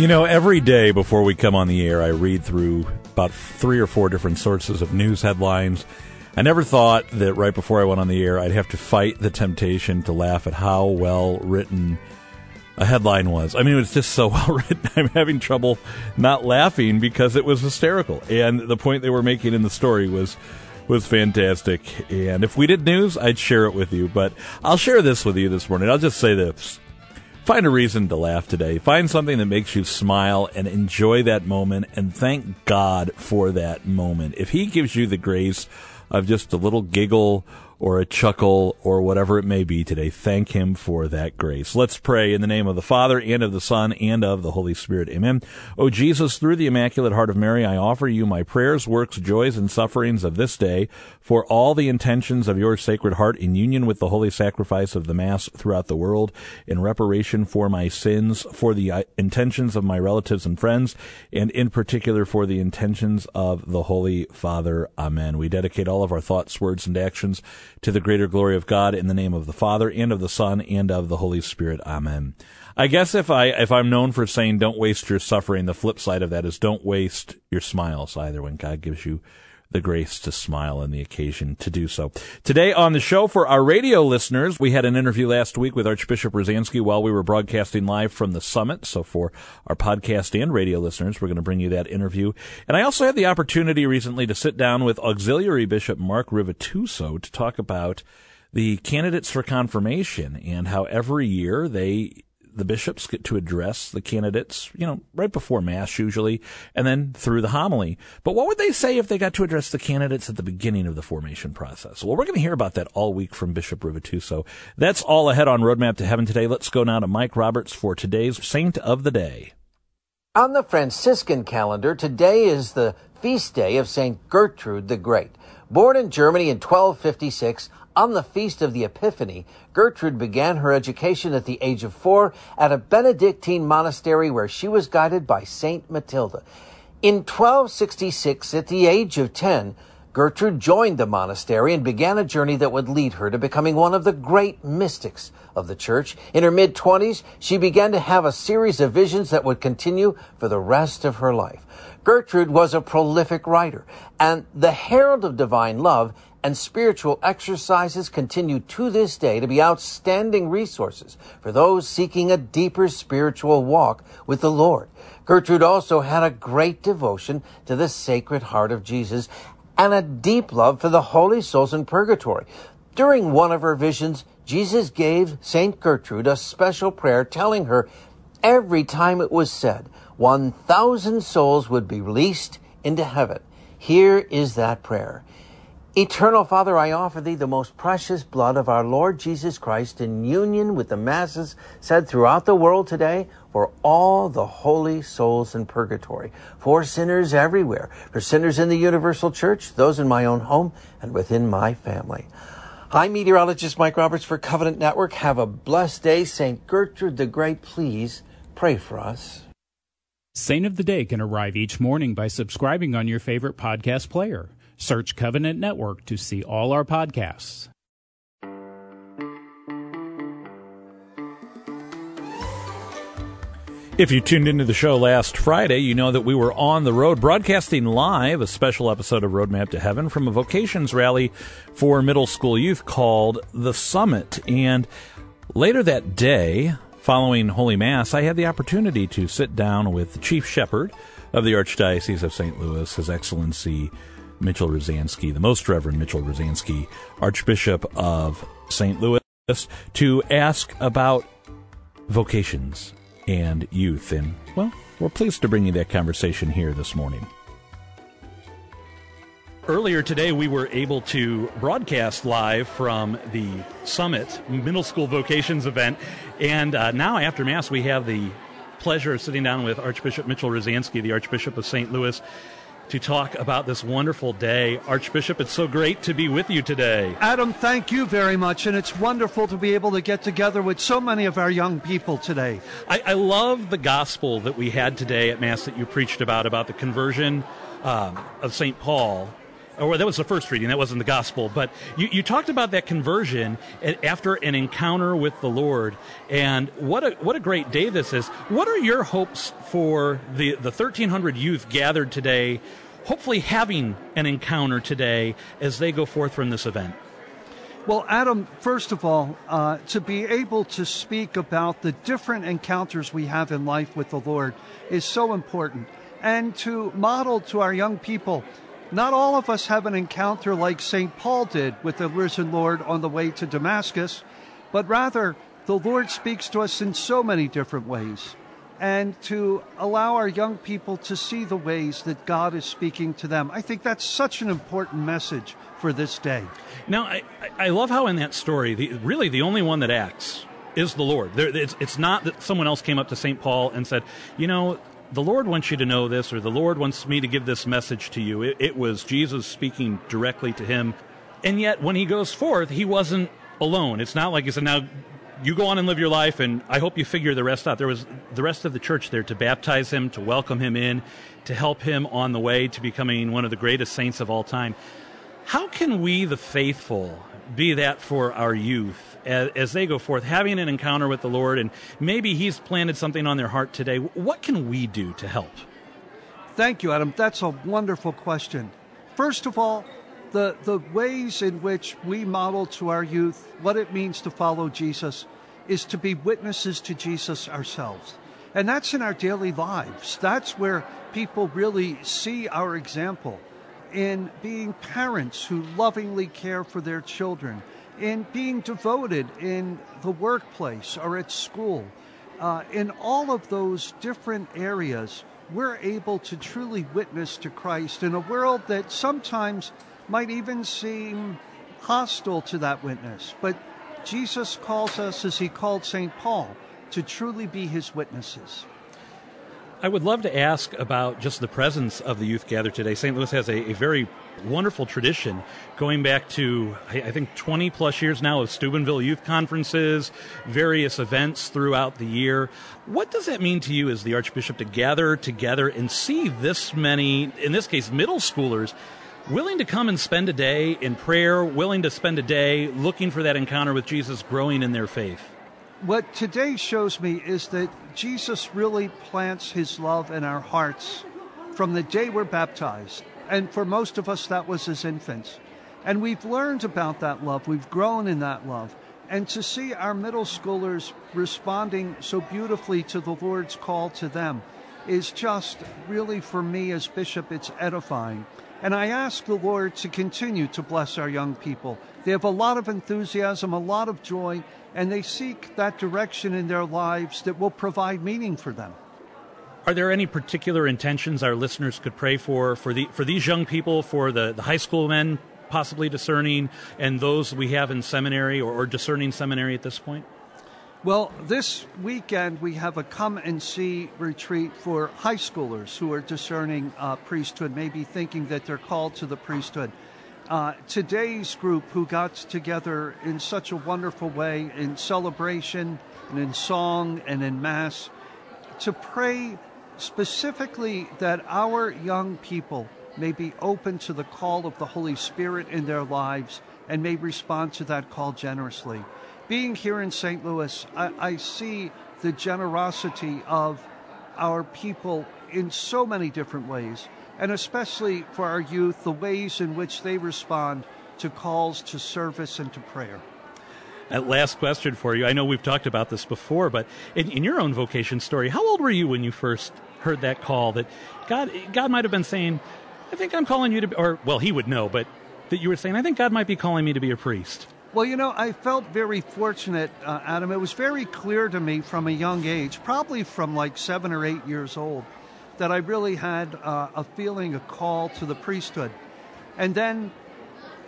You know, every day before we come on the air, I read through about 3 or 4 different sources of news headlines. I never thought that right before I went on the air, I'd have to fight the temptation to laugh at how well written a headline was. I mean, it was just so well written. I'm having trouble not laughing because it was hysterical. And the point they were making in the story was fantastic. And if we did news, I'd share it with you. But I'll share this with you this morning. I'll just say this. Find a reason to laugh today. Find something that makes you smile and enjoy that moment and thank God for that moment. If he gives you the grace of just a little giggle or a chuckle or whatever it may be today, thank him for that grace. Let's pray in the name of the Father and of the Son and of the Holy Spirit. Amen. O Jesus, through the Immaculate Heart of Mary, I offer you my prayers, works, joys, and sufferings of this day for all the intentions of your Sacred Heart in union with the Holy Sacrifice of the Mass throughout the world, in reparation for my sins, for the intentions of my relatives and friends, and in particular for the intentions of the Holy Father. Amen. We dedicate all of our thoughts, words, and actions to the greater glory of God, in the name of the Father, and of the Son, and of the Holy Spirit. Amen. I guess if I'm known for saying don't waste your suffering, the flip side of that is don't waste your smiles either, when God gives you the grace to smile and the occasion to do so. Today on the show, for our radio listeners, we had an interview last week with Archbishop Rozanski while we were broadcasting live from the summit. So for our podcast and radio listeners, we're going to bring you that interview. And I also had the opportunity recently to sit down with Auxiliary Bishop Mark Rivituso to talk about the candidates for confirmation and how every year the bishops get to address the candidates, you know, right before Mass usually, and then through the homily. But what would they say if they got to address the candidates at the beginning of the formation process? Well, we're going to hear about that all week from Bishop Rivituso. That's all ahead on Roadmap to Heaven today. Let's go now to Mike Roberts for today's Saint of the Day. On the Franciscan calendar, today is the feast day of Saint Gertrude the Great. Born in Germany in 1256, on the Feast of the Epiphany, Gertrude began her education at the age of 4 at a Benedictine monastery where she was guided by Saint Matilda. In 1266, at the age of 10, Gertrude joined the monastery and began a journey that would lead her to becoming one of the great mystics of the Church. In her mid-20s, she began to have a series of visions that would continue for the rest of her life. Gertrude was a prolific writer, and the Herald of Divine Love and Spiritual Exercises continue to this day to be outstanding resources for those seeking a deeper spiritual walk with the Lord. Gertrude also had a great devotion to the Sacred Heart of Jesus and a deep love for the holy souls in purgatory. During one of her visions, Jesus gave Saint Gertrude a special prayer telling her every time it was said, 1,000 souls would be released into heaven. Here is that prayer. Eternal Father, I offer thee the most precious blood of our Lord Jesus Christ in union with the masses said throughout the world today for all the holy souls in purgatory, for sinners everywhere, for sinners in the universal church, those in my own home, and within my family. I'm meteorologist Mike Roberts for Covenant Network. Have a blessed day. St. Gertrude the Great, please pray for us. Saint of the Day can arrive each morning by subscribing on your favorite podcast player. Search Covenant Network to see all our podcasts. If you tuned into the show last Friday, you know that we were on the road broadcasting live a special episode of Roadmap to Heaven from a vocations rally for middle school youth called The Summit. And later that day, following Holy Mass, I had the opportunity to sit down with the Chief Shepherd of the Archdiocese of St. Louis, His Excellency Mitchell Rozanski, the Most Reverend Mitchell Rozanski, Archbishop of St. Louis, to ask about vocations and youth. And, well, we're pleased to bring you that conversation here this morning. Earlier today, we were able to broadcast live from the Summit Middle School Vocations event. And now after Mass, we have the pleasure of sitting down with Archbishop Mitchell Rozanski, the Archbishop of St. Louis, to talk about this wonderful day. Archbishop, it's so great to be with you today. Adam, thank you very much, and it's wonderful to be able to get together with so many of our young people today. I love the gospel that we had today at Mass that you preached about the conversion of St. Paul, Or that was the first reading. That wasn't the gospel. But you talked about that conversion after an encounter with the Lord. And what a great day this is. What are your hopes for the 1,300 youth gathered today, hopefully having an encounter today as they go forth from this event? Well, Adam, first of all, to be able to speak about the different encounters we have in life with the Lord is so important. And to model to our young people, not all of us have an encounter like St. Paul did with the risen Lord on the way to Damascus, but rather the Lord speaks to us in so many different ways. And to allow our young people to see the ways that God is speaking to them. I think that's such an important message for this day. Now, I love how in that story, the only one that acts is the Lord. It's not that someone else came up to St. Paul and said, you know, the Lord wants you to know this, or the Lord wants me to give this message to you. It was Jesus speaking directly to him. And yet, when he goes forth, he wasn't alone. It's not like he said, now, you go on and live your life, and I hope you figure the rest out. There was the rest of the church there to baptize him, to welcome him in, to help him on the way to becoming one of the greatest saints of all time. How can we, the faithful, be that for our youth as they go forth, having an encounter with the Lord, and maybe he's planted something on their heart today? What can we do to help? Thank you, Adam. That's a wonderful question. First of all, The ways in which we model to our youth what it means to follow Jesus is to be witnesses to Jesus ourselves. And that's in our daily lives. That's where people really see our example in being parents who lovingly care for their children, in being devoted in the workplace or at school. In all of those different areas, we're able to truly witness to Christ in a world that sometimes might even seem hostile to that witness. But Jesus calls us, as he called St. Paul, to truly be his witnesses. I would love to ask about just the presence of the youth gathered today. St. Louis has a very wonderful tradition going back to, I think, 20-plus years now of Steubenville Youth Conferences, various events throughout the year. What does that mean to you as the Archbishop to gather together and see this many, in this case, middle schoolers, willing to come and spend a day in prayer, willing to spend a day looking for that encounter with Jesus, growing in their faith? What today shows me is that Jesus really plants his love in our hearts from the day we're baptized. And for most of us, that was as infants. And we've learned about that love. We've grown in that love. And to see our middle schoolers responding so beautifully to the Lord's call to them is just really, for me as bishop, it's edifying. And I ask the Lord to continue to bless our young people. They have a lot of enthusiasm, a lot of joy, and they seek that direction in their lives that will provide meaning for them. Are there any particular intentions our listeners could pray for these young people, for the high school men possibly discerning, and those we have in seminary or discerning seminary at this point? Well, this weekend we have a come and see retreat for high schoolers who are discerning priesthood, maybe thinking that they're called to the priesthood. Today's group who got together in such a wonderful way in celebration and in song and in Mass to pray specifically that our young people may be open to the call of the Holy Spirit in their lives and may respond to that call generously. Being here in St. Louis, I see the generosity of our people in so many different ways, and especially for our youth, the ways in which they respond to calls to service and to prayer. That last question for you. I know we've talked about this before, but in your own vocation story, how old were you when you first heard that call that God might have been saying, I think I'm calling you to be, or, well, he would know, but that you were saying, I think God might be calling me to be a priest? Well, you know, I felt very fortunate, Adam. It was very clear to me from a young age, probably from like 7 or 8 years old, that I really had a feeling, a call to the priesthood. And then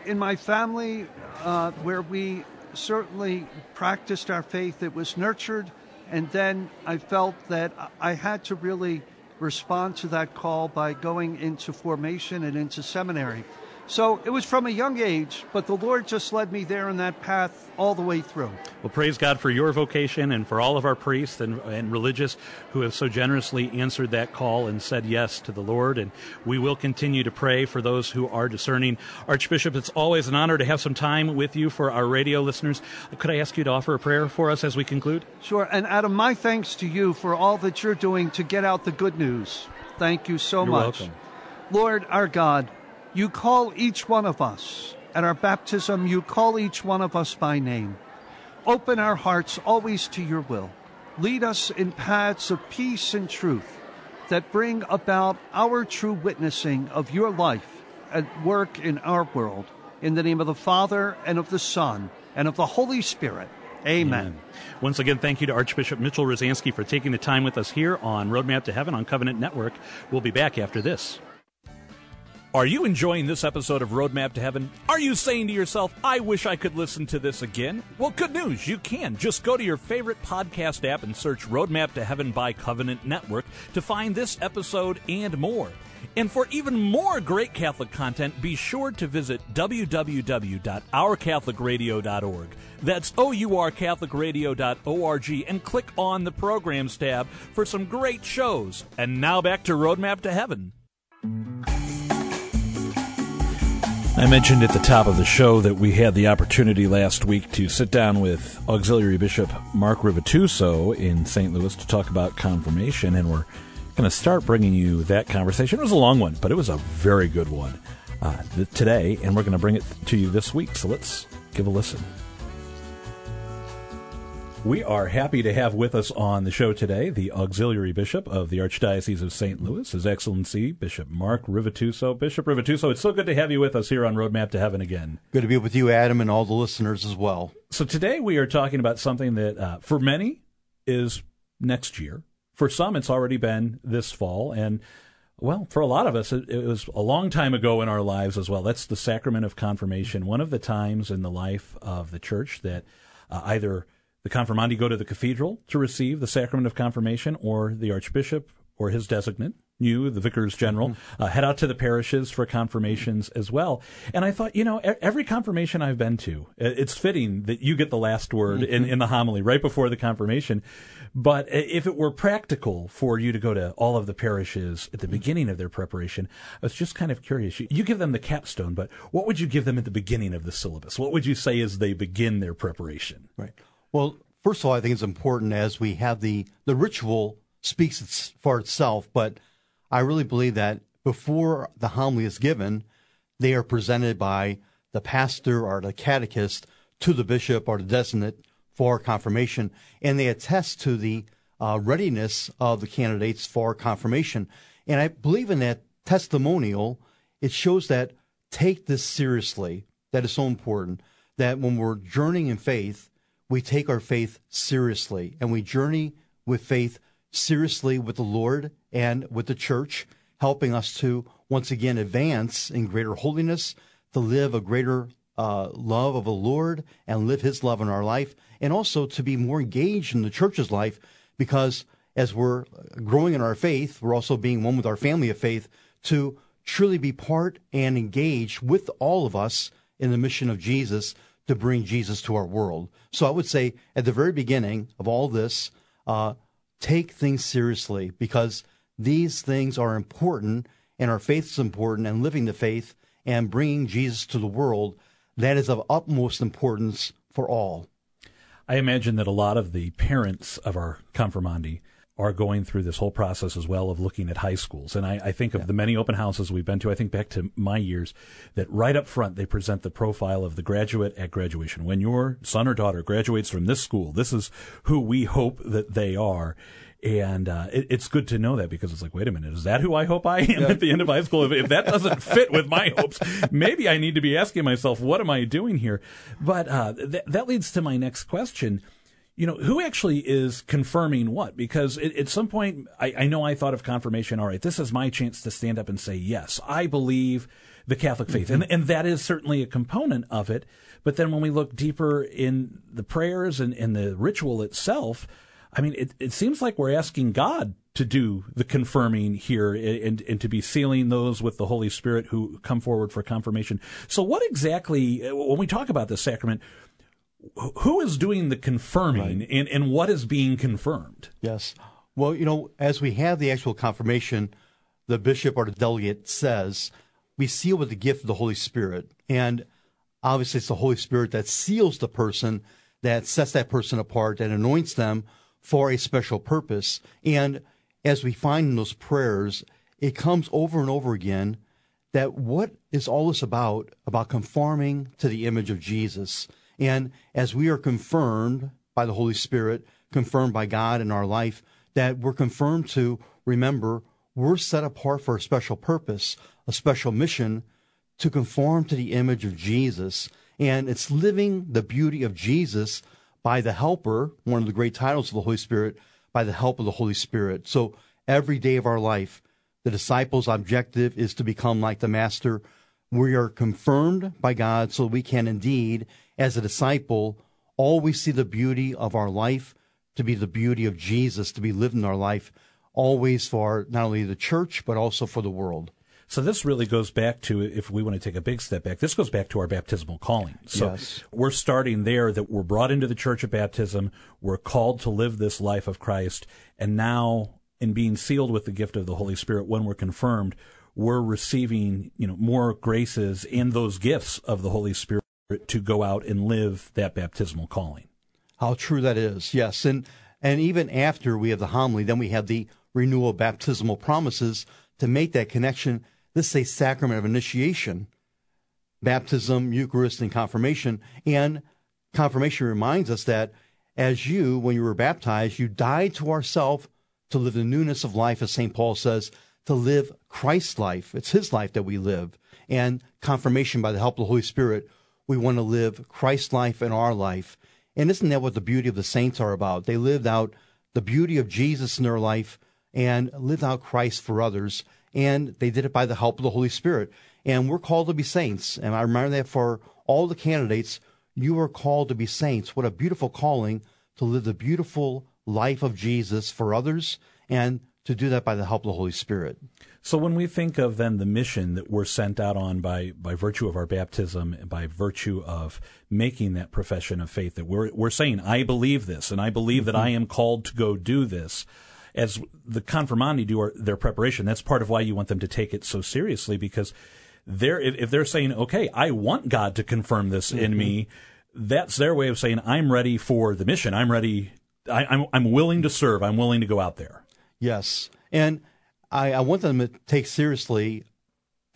in my family, where we certainly practiced our faith, it was nurtured. And then I felt that I had to really respond to that call by going into formation and into seminary. So it was from a young age, but the Lord just led me there in that path all the way through. Well, praise God for your vocation and for all of our priests and religious who have so generously answered that call and said yes to the Lord. And we will continue to pray for those who are discerning. Archbishop, it's always an honor to have some time with you for our radio listeners. Could I ask you to offer a prayer for us as we conclude? Sure. And Adam, my thanks to you for all that you're doing to get out the good news. Thank you so much. You're welcome. Lord, our God, you call each one of us. At our baptism, you call each one of us by name. Open our hearts always to your will. Lead us in paths of peace and truth that bring about our true witnessing of your life and work in our world. In the name of the Father, and of the Son, and of the Holy Spirit. Amen. Once again, thank you to Archbishop Mitchell Rozanski for taking the time with us here on Roadmap to Heaven on Covenant Network. We'll be back after this. Are you enjoying this episode of Roadmap to Heaven? Are you saying to yourself, I wish I could listen to this again? Well, good news, you can. Just go to your favorite podcast app and search Roadmap to Heaven by Covenant Network to find this episode and more. And for even more great Catholic content, be sure to visit www.OurCatholicRadio.org. That's OurCatholicRadio.org, and click on the Programs tab for some great shows. And now back to Roadmap to Heaven. I mentioned at the top of the show that we had the opportunity last week to sit down with Auxiliary Bishop Mark Rivituso in St. Louis to talk about confirmation, and we're going to start bringing you that conversation. It was a long one, but it was a very good one today, and we're going to bring it to you this week, so let's give a listen. We are happy to have with us on the show today the Auxiliary Bishop of the Archdiocese of St. Louis, His Excellency Bishop Mark Rivituso. Bishop Rivituso, it's so good to have you with us here on Roadmap to Heaven again. Good to be with you, Adam, and all the listeners as well. So today we are talking about something that for many is next year. For some, it's already been this fall, and, well, for a lot of us, it was a long time ago in our lives as well. That's the sacrament of confirmation, one of the times in the life of the Church that either the confirmandi go to the cathedral to receive the sacrament of confirmation, or the Archbishop or his designate, you, the Vicars General, head out to the parishes for confirmations as well. And I thought, you know, every confirmation I've been to, it's fitting that you get the last word in the homily right before the confirmation. But if it were practical for you to go to all of the parishes at the beginning of their preparation, I was just kind of curious. You give them the capstone, but what would you give them at the beginning of the syllabus? What would you say as they begin their preparation? Right. Well, first of all, I think it's important as we have the ritual speaks for itself, but I really believe that before the homily is given, they are presented by the pastor or the catechist to the bishop or the designate for confirmation, and they attest to the readiness of the candidates for confirmation. And I believe in that testimonial, it shows that take this seriously, that is so important, that when we're journeying in faith, we take our faith seriously, and we journey with faith seriously with the Lord and with the Church, helping us to once again advance in greater holiness, to live a greater love of the Lord and live His love in our life, and also to be more engaged in the Church's life, because as we're growing in our faith, we're also being one with our family of faith to truly be part and engaged with all of us in the mission of Jesus to bring Jesus to our world. So I would say at the very beginning of all this, take things seriously, because these things are important, and our faith is important, and living the faith and bringing Jesus to the world, that is of utmost importance for all. I imagine that a lot of the parents of our confirmandi are going through this whole process as well of looking at high schools. And I think of the many open houses we've been to, I think back to my years, that right up front they present the profile of the graduate at graduation. When your son or daughter graduates from this school, this is who we hope that they are. And it's good to know that, because it's like, wait a minute, is that who I hope I am at the end of high school? If that doesn't fit with my hopes, maybe I need to be asking myself, what am I doing here? But that leads to my next question. You know, who actually is confirming what? Because at some point, I know I thought of confirmation, all right, this is my chance to stand up and say, yes, I believe the Catholic faith. And that is certainly a component of it. But then when we look deeper in the prayers and in the ritual itself, I mean, it seems like we're asking God to do the confirming here and to be sealing those with the Holy Spirit who come forward for confirmation. So what exactly, when we talk about this sacrament, who is doing the confirming, right, and what is being confirmed? Yes. Well, you know, as we have the actual confirmation, the bishop or the delegate says, we seal with the gift of the Holy Spirit. And obviously it's the Holy Spirit that seals the person, that sets that person apart, that anoints them for a special purpose. And as we find in those prayers, it comes over and over again that what is all this about conforming to the image of Jesus. And as we are confirmed by the Holy Spirit, confirmed by God in our life, that we're confirmed to remember we're set apart for a special purpose, a special mission to conform to the image of Jesus. And it's living the beauty of Jesus by the Helper, one of the great titles of the Holy Spirit, by the help of the Holy Spirit. So every day of our life, the disciples' objective is to become like the Master. We are confirmed by God so we can indeed, as a disciple, always see the beauty of our life to be the beauty of Jesus, to be lived in our life, always for not only the church, but also for the world. So this really goes back to, if we want to take a big step back, this goes back to our baptismal calling. So yes, we're starting there, that we're brought into the church at baptism, we're called to live this life of Christ, and now in being sealed with the gift of the Holy Spirit, when we're confirmed, we're receiving, you know, more graces and those gifts of the Holy Spirit to go out and live that baptismal calling. How true that is, yes. And even after we have the homily, then we have the renewal of baptismal promises to make that connection. This is a sacrament of initiation, baptism, Eucharist, and confirmation. And confirmation reminds us that as you, when you were baptized, you died to ourself to live the newness of life, as St. Paul says, to live Christ's life. It's his life that we live. And confirmation, by the help of the Holy Spirit, we want to live Christ's life in our life. And isn't that what the beauty of the saints are about? They lived out the beauty of Jesus in their life and lived out Christ for others. And they did it by the help of the Holy Spirit. And we're called to be saints. And I remember that for all the candidates, you are called to be saints. What a beautiful calling to live the beautiful life of Jesus for others and to do that by the help of the Holy Spirit. So when we think of then the mission that we're sent out on by virtue of our baptism and by virtue of making that profession of faith, that we're saying, I believe this and I believe that I am called to go do this. As the confirmandi do their preparation, that's part of why you want them to take it so seriously, because if they're saying, okay, I want God to confirm this in me, that's their way of saying, I'm ready for the mission. I'm ready. I'm willing to serve. I'm willing to go out there. Yes. And I want them to take seriously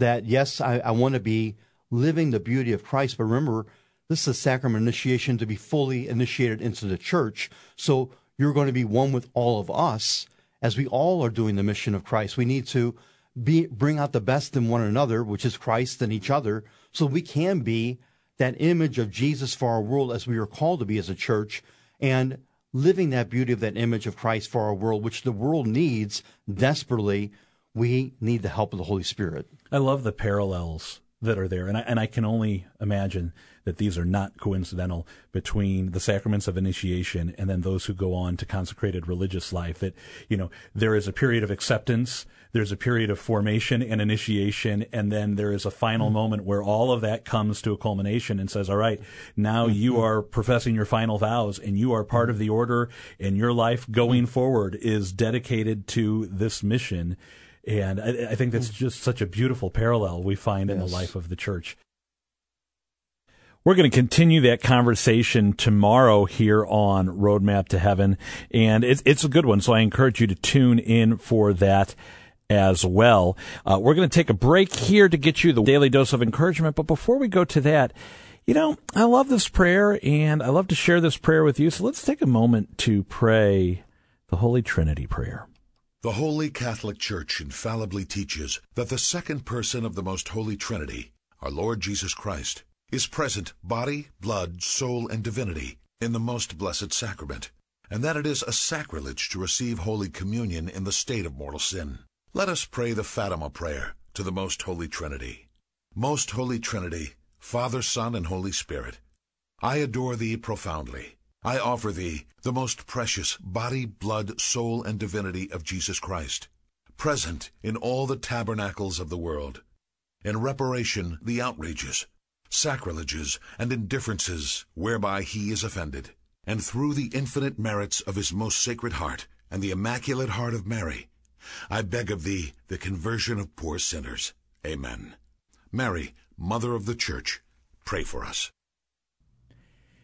that, yes, I want to be living the beauty of Christ. But remember, this is a sacrament initiation to be fully initiated into the church. So you're going to be one with all of us as we all are doing the mission of Christ. We need to bring out the best in one another, which is Christ and each other, so we can be that image of Jesus for our world as we are called to be as a church, and living that beauty of that image of Christ for our world, which the world needs desperately. We need the help of the Holy Spirit. I love the parallels that are there, and I can only imagine that these are not coincidental, between the sacraments of initiation and then those who go on to consecrated religious life, that, you know, there is a period of acceptance, there's a period of formation and initiation, and then there is a final moment where all of that comes to a culmination and says, all right, now you are professing your final vows and you are part of the order, and your life going forward is dedicated to this mission. And I think that's just such a beautiful parallel we find in the life of the church. We're going to continue that conversation tomorrow here on Roadmap to Heaven, and it's a good one, so I encourage you to tune in for that as well. We're going to take a break here to get you the daily dose of encouragement, but before we go to that, you know, I love this prayer, and I love to share this prayer with you, so let's take a moment to pray the Holy Trinity prayer. The Holy Catholic Church infallibly teaches that the second person of the Most Holy Trinity, our Lord Jesus Christ, is present, body, blood, soul, and divinity, in the Most Blessed Sacrament, and that it is a sacrilege to receive Holy Communion in the state of mortal sin. Let us pray the Fatima Prayer to the Most Holy Trinity. Most Holy Trinity, Father, Son, and Holy Spirit, I adore Thee profoundly. I offer thee the most precious body, blood, soul, and divinity of Jesus Christ, present in all the tabernacles of the world, in reparation the outrages, sacrileges, and indifferences whereby he is offended, and through the infinite merits of his most sacred heart and the immaculate heart of Mary, I beg of thee the conversion of poor sinners. Amen. Mary, Mother of the Church, pray for us.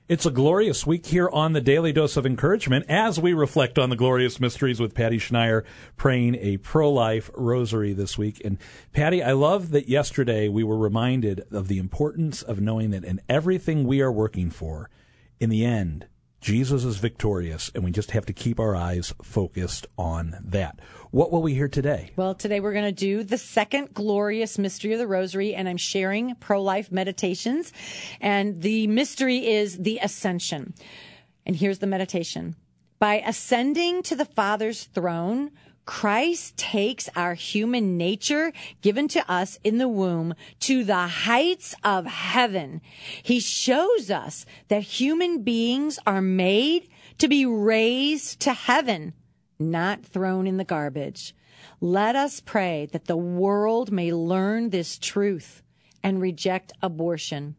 It's a glorious week here on the Daily Dose of Encouragement as we reflect on the glorious mysteries with Patty Schneier praying a pro-life rosary this week. And Patty, I love that yesterday we were reminded of the importance of knowing that in everything we are working for, in the end, Jesus is victorious, and we just have to keep our eyes focused on that. What will we hear today? Well, today we're going to do the second glorious mystery of the Rosary, and I'm sharing pro-life meditations. And the mystery is the Ascension. And here's the meditation. By ascending to the Father's throne, Christ takes our human nature given to us in the womb to the heights of heaven. He shows us that human beings are made to be raised to heaven, not thrown in the garbage. Let us pray that the world may learn this truth and reject abortion.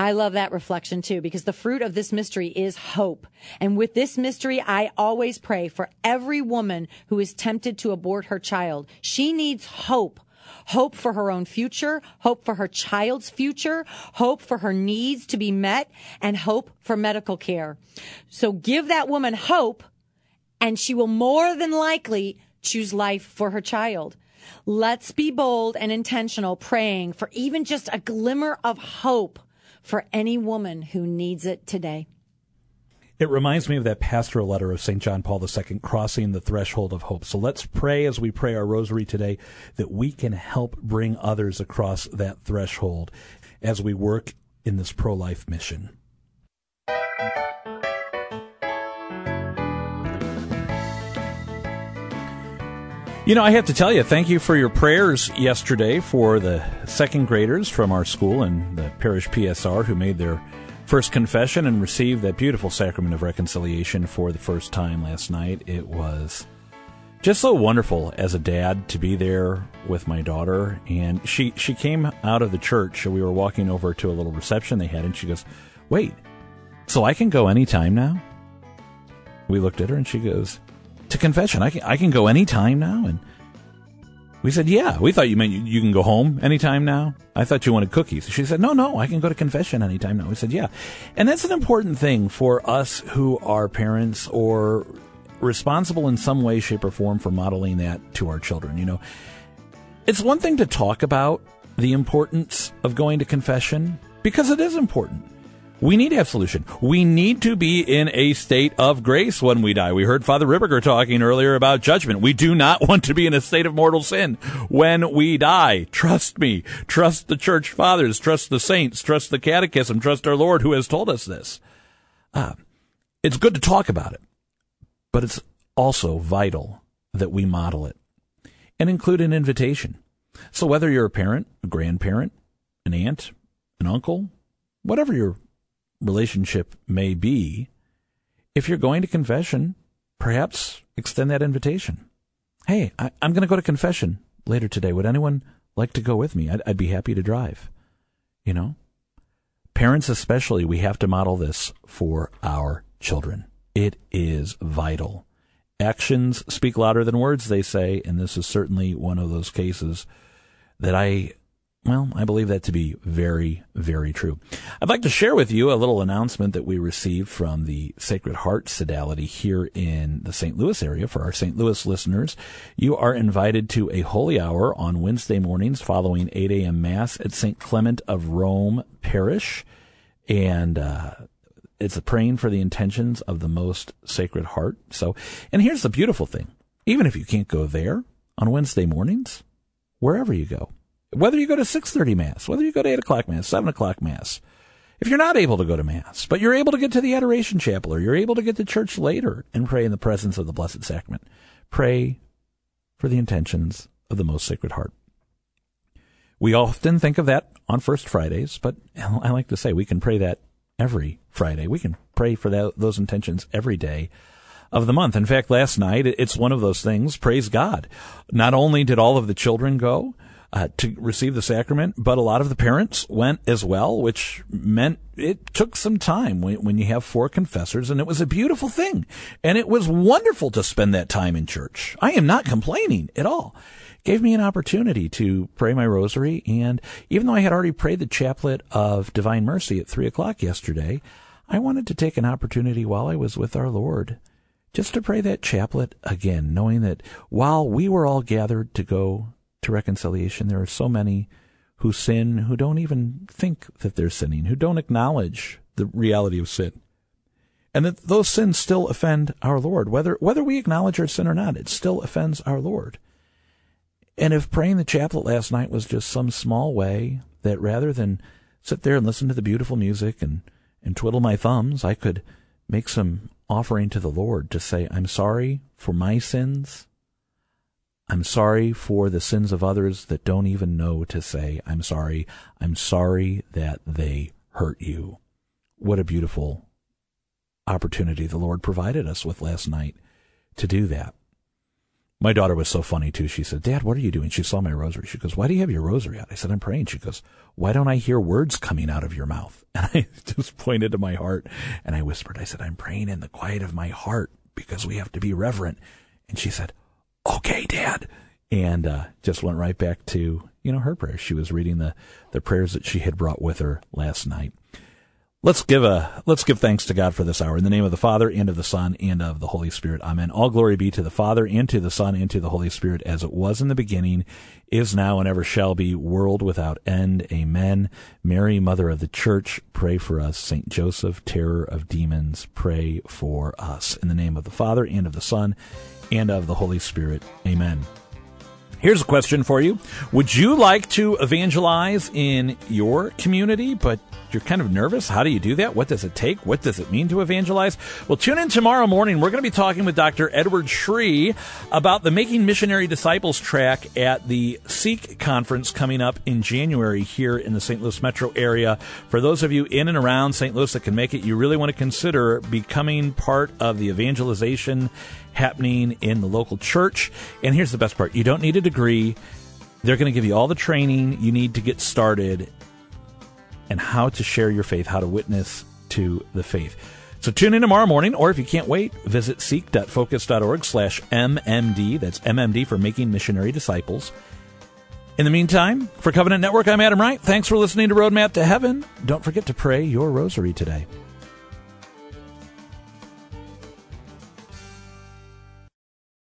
I love that reflection, too, because the fruit of this mystery is hope. And with this mystery, I always pray for every woman who is tempted to abort her child. She needs hope. Hope for her own future, hope for her child's future, hope for her needs to be met, and hope for medical care. So give that woman hope, and she will more than likely choose life for her child. Let's be bold and intentional, praying for even just a glimmer of hope for any woman who needs it today. It reminds me of that pastoral letter of St. John Paul II, Crossing the Threshold of Hope. So let's pray as we pray our rosary today that we can help bring others across that threshold as we work in this pro-life mission. You know, I have to tell you, thank you for your prayers yesterday for the second graders from our school and the parish PSR who made their first confession and received that beautiful sacrament of reconciliation for the first time last night. It was just so wonderful as a dad to be there with my daughter. And she came out of the church. We were walking over to a little reception they had, and she goes, "Wait, so I can go anytime now?" We looked at her, and she goes, "To confession, I can go anytime now?" And we said, "Yeah, we thought you meant you can go home anytime now. I thought you wanted cookies." She said, No, I can go to confession anytime now." We said, "Yeah." And that's an important thing for us who are parents or responsible in some way, shape, or form for modeling that to our children. You know, it's one thing to talk about the importance of going to confession, because it is important. We need absolution. We need to be in a state of grace when we die. We heard Father Ribbiger talking earlier about judgment. We do not want to be in a state of mortal sin when we die. Trust me. Trust the church fathers. Trust the saints. Trust the catechism. Trust our Lord who has told us this. It's good to talk about it, but it's also vital that we model it and include an invitation. So whether you're a parent, a grandparent, an aunt, an uncle, whatever your relationship may be, if you're going to confession, perhaps extend that invitation. "Hey, I'm going to go to confession later today. Would anyone like to go with me? I'd be happy to drive." You know, parents especially, we have to model this for our children. It is vital. Actions speak louder than words, they say, and this is certainly one of those cases that I believe that to be very, very true. I'd like to share with you a little announcement that we received from the Sacred Heart Sodality here in the St. Louis area. For our St. Louis listeners, you are invited to a holy hour on Wednesday mornings following 8 a.m. Mass at St. Clement of Rome Parish. And it's a praying for the intentions of the most sacred heart. So, and here's the beautiful thing. Even if you can't go there on Wednesday mornings, wherever you go, whether you go to 6:30 Mass, whether you go to 8 o'clock Mass, 7 o'clock Mass, if you're not able to go to Mass, but you're able to get to the Adoration Chapel, or you're able to get to church later and pray in the presence of the Blessed Sacrament, pray for the intentions of the Most Sacred Heart. We often think of that on First Fridays, but I like to say we can pray that every Friday. We can pray for those intentions every day of the month. In fact, last night, it's one of those things, praise God. Not only did all of the children go to receive the sacrament, but a lot of the parents went as well, which meant it took some time when you have four confessors, and it was a beautiful thing. And it was wonderful to spend that time in church. I am not complaining at all. Gave me an opportunity to pray my rosary, and even though I had already prayed the Chaplet of Divine Mercy at 3:00 yesterday, I wanted to take an opportunity while I was with our Lord just to pray that chaplet again, knowing that while we were all gathered to go to reconciliation, there are so many who sin, who don't even think that they're sinning, who don't acknowledge the reality of sin, and that those sins still offend our Lord. Whether we acknowledge our sin or not, it still offends our Lord. And if praying the chaplet last night was just some small way that rather than sit there and listen to the beautiful music and twiddle my thumbs, I could make some offering to the Lord to say, I'm sorry for my sins. I'm sorry for the sins of others that don't even know to say, I'm sorry. I'm sorry that they hurt you. What a beautiful opportunity the Lord provided us with last night to do that. My daughter was so funny, too. She said, Dad, what are you doing? She saw my rosary. She goes, why do you have your rosary out? I said, I'm praying. She goes, why don't I hear words coming out of your mouth? And I just pointed to my heart, and I whispered. I said, I'm praying in the quiet of my heart because we have to be reverent. And she said, okay, Dad. And just went right back to, her prayers. She was reading the prayers that she had brought with her last night. Let's give thanks to God for this hour. In the name of the Father, and of the Son, and of the Holy Spirit. Amen. All glory be to the Father, and to the Son, and to the Holy Spirit, as it was in the beginning, is now, and ever shall be, world without end. Amen. Mary, Mother of the Church, pray for us. Saint Joseph, terror of demons, pray for us. In the name of the Father, and of the Son, and of the Holy Spirit. Amen. Here's a question for you. Would you like to evangelize in your community, but you're kind of nervous? How do you do that? What does it take? What does it mean to evangelize? Well, tune in tomorrow morning. We're going to be talking with Dr. Edward Shree about the Making Missionary Disciples track at the SEEK conference coming up in January here in the St. Louis metro area. For those of you in and around St. Louis that can make it, you really want to consider becoming part of the evangelization happening in the local church. And here's the best part. You don't need a degree. They're going to give you all the training you need to get started and how to share your faith, how to witness to the faith. So tune in tomorrow morning, or if you can't wait, visit seek.focus.org/MMD. That's MMD for Making Missionary Disciples. In the meantime, for Covenant Network, I'm Adam Wright. Thanks for listening to Roadmap to Heaven. Don't forget to pray your rosary today.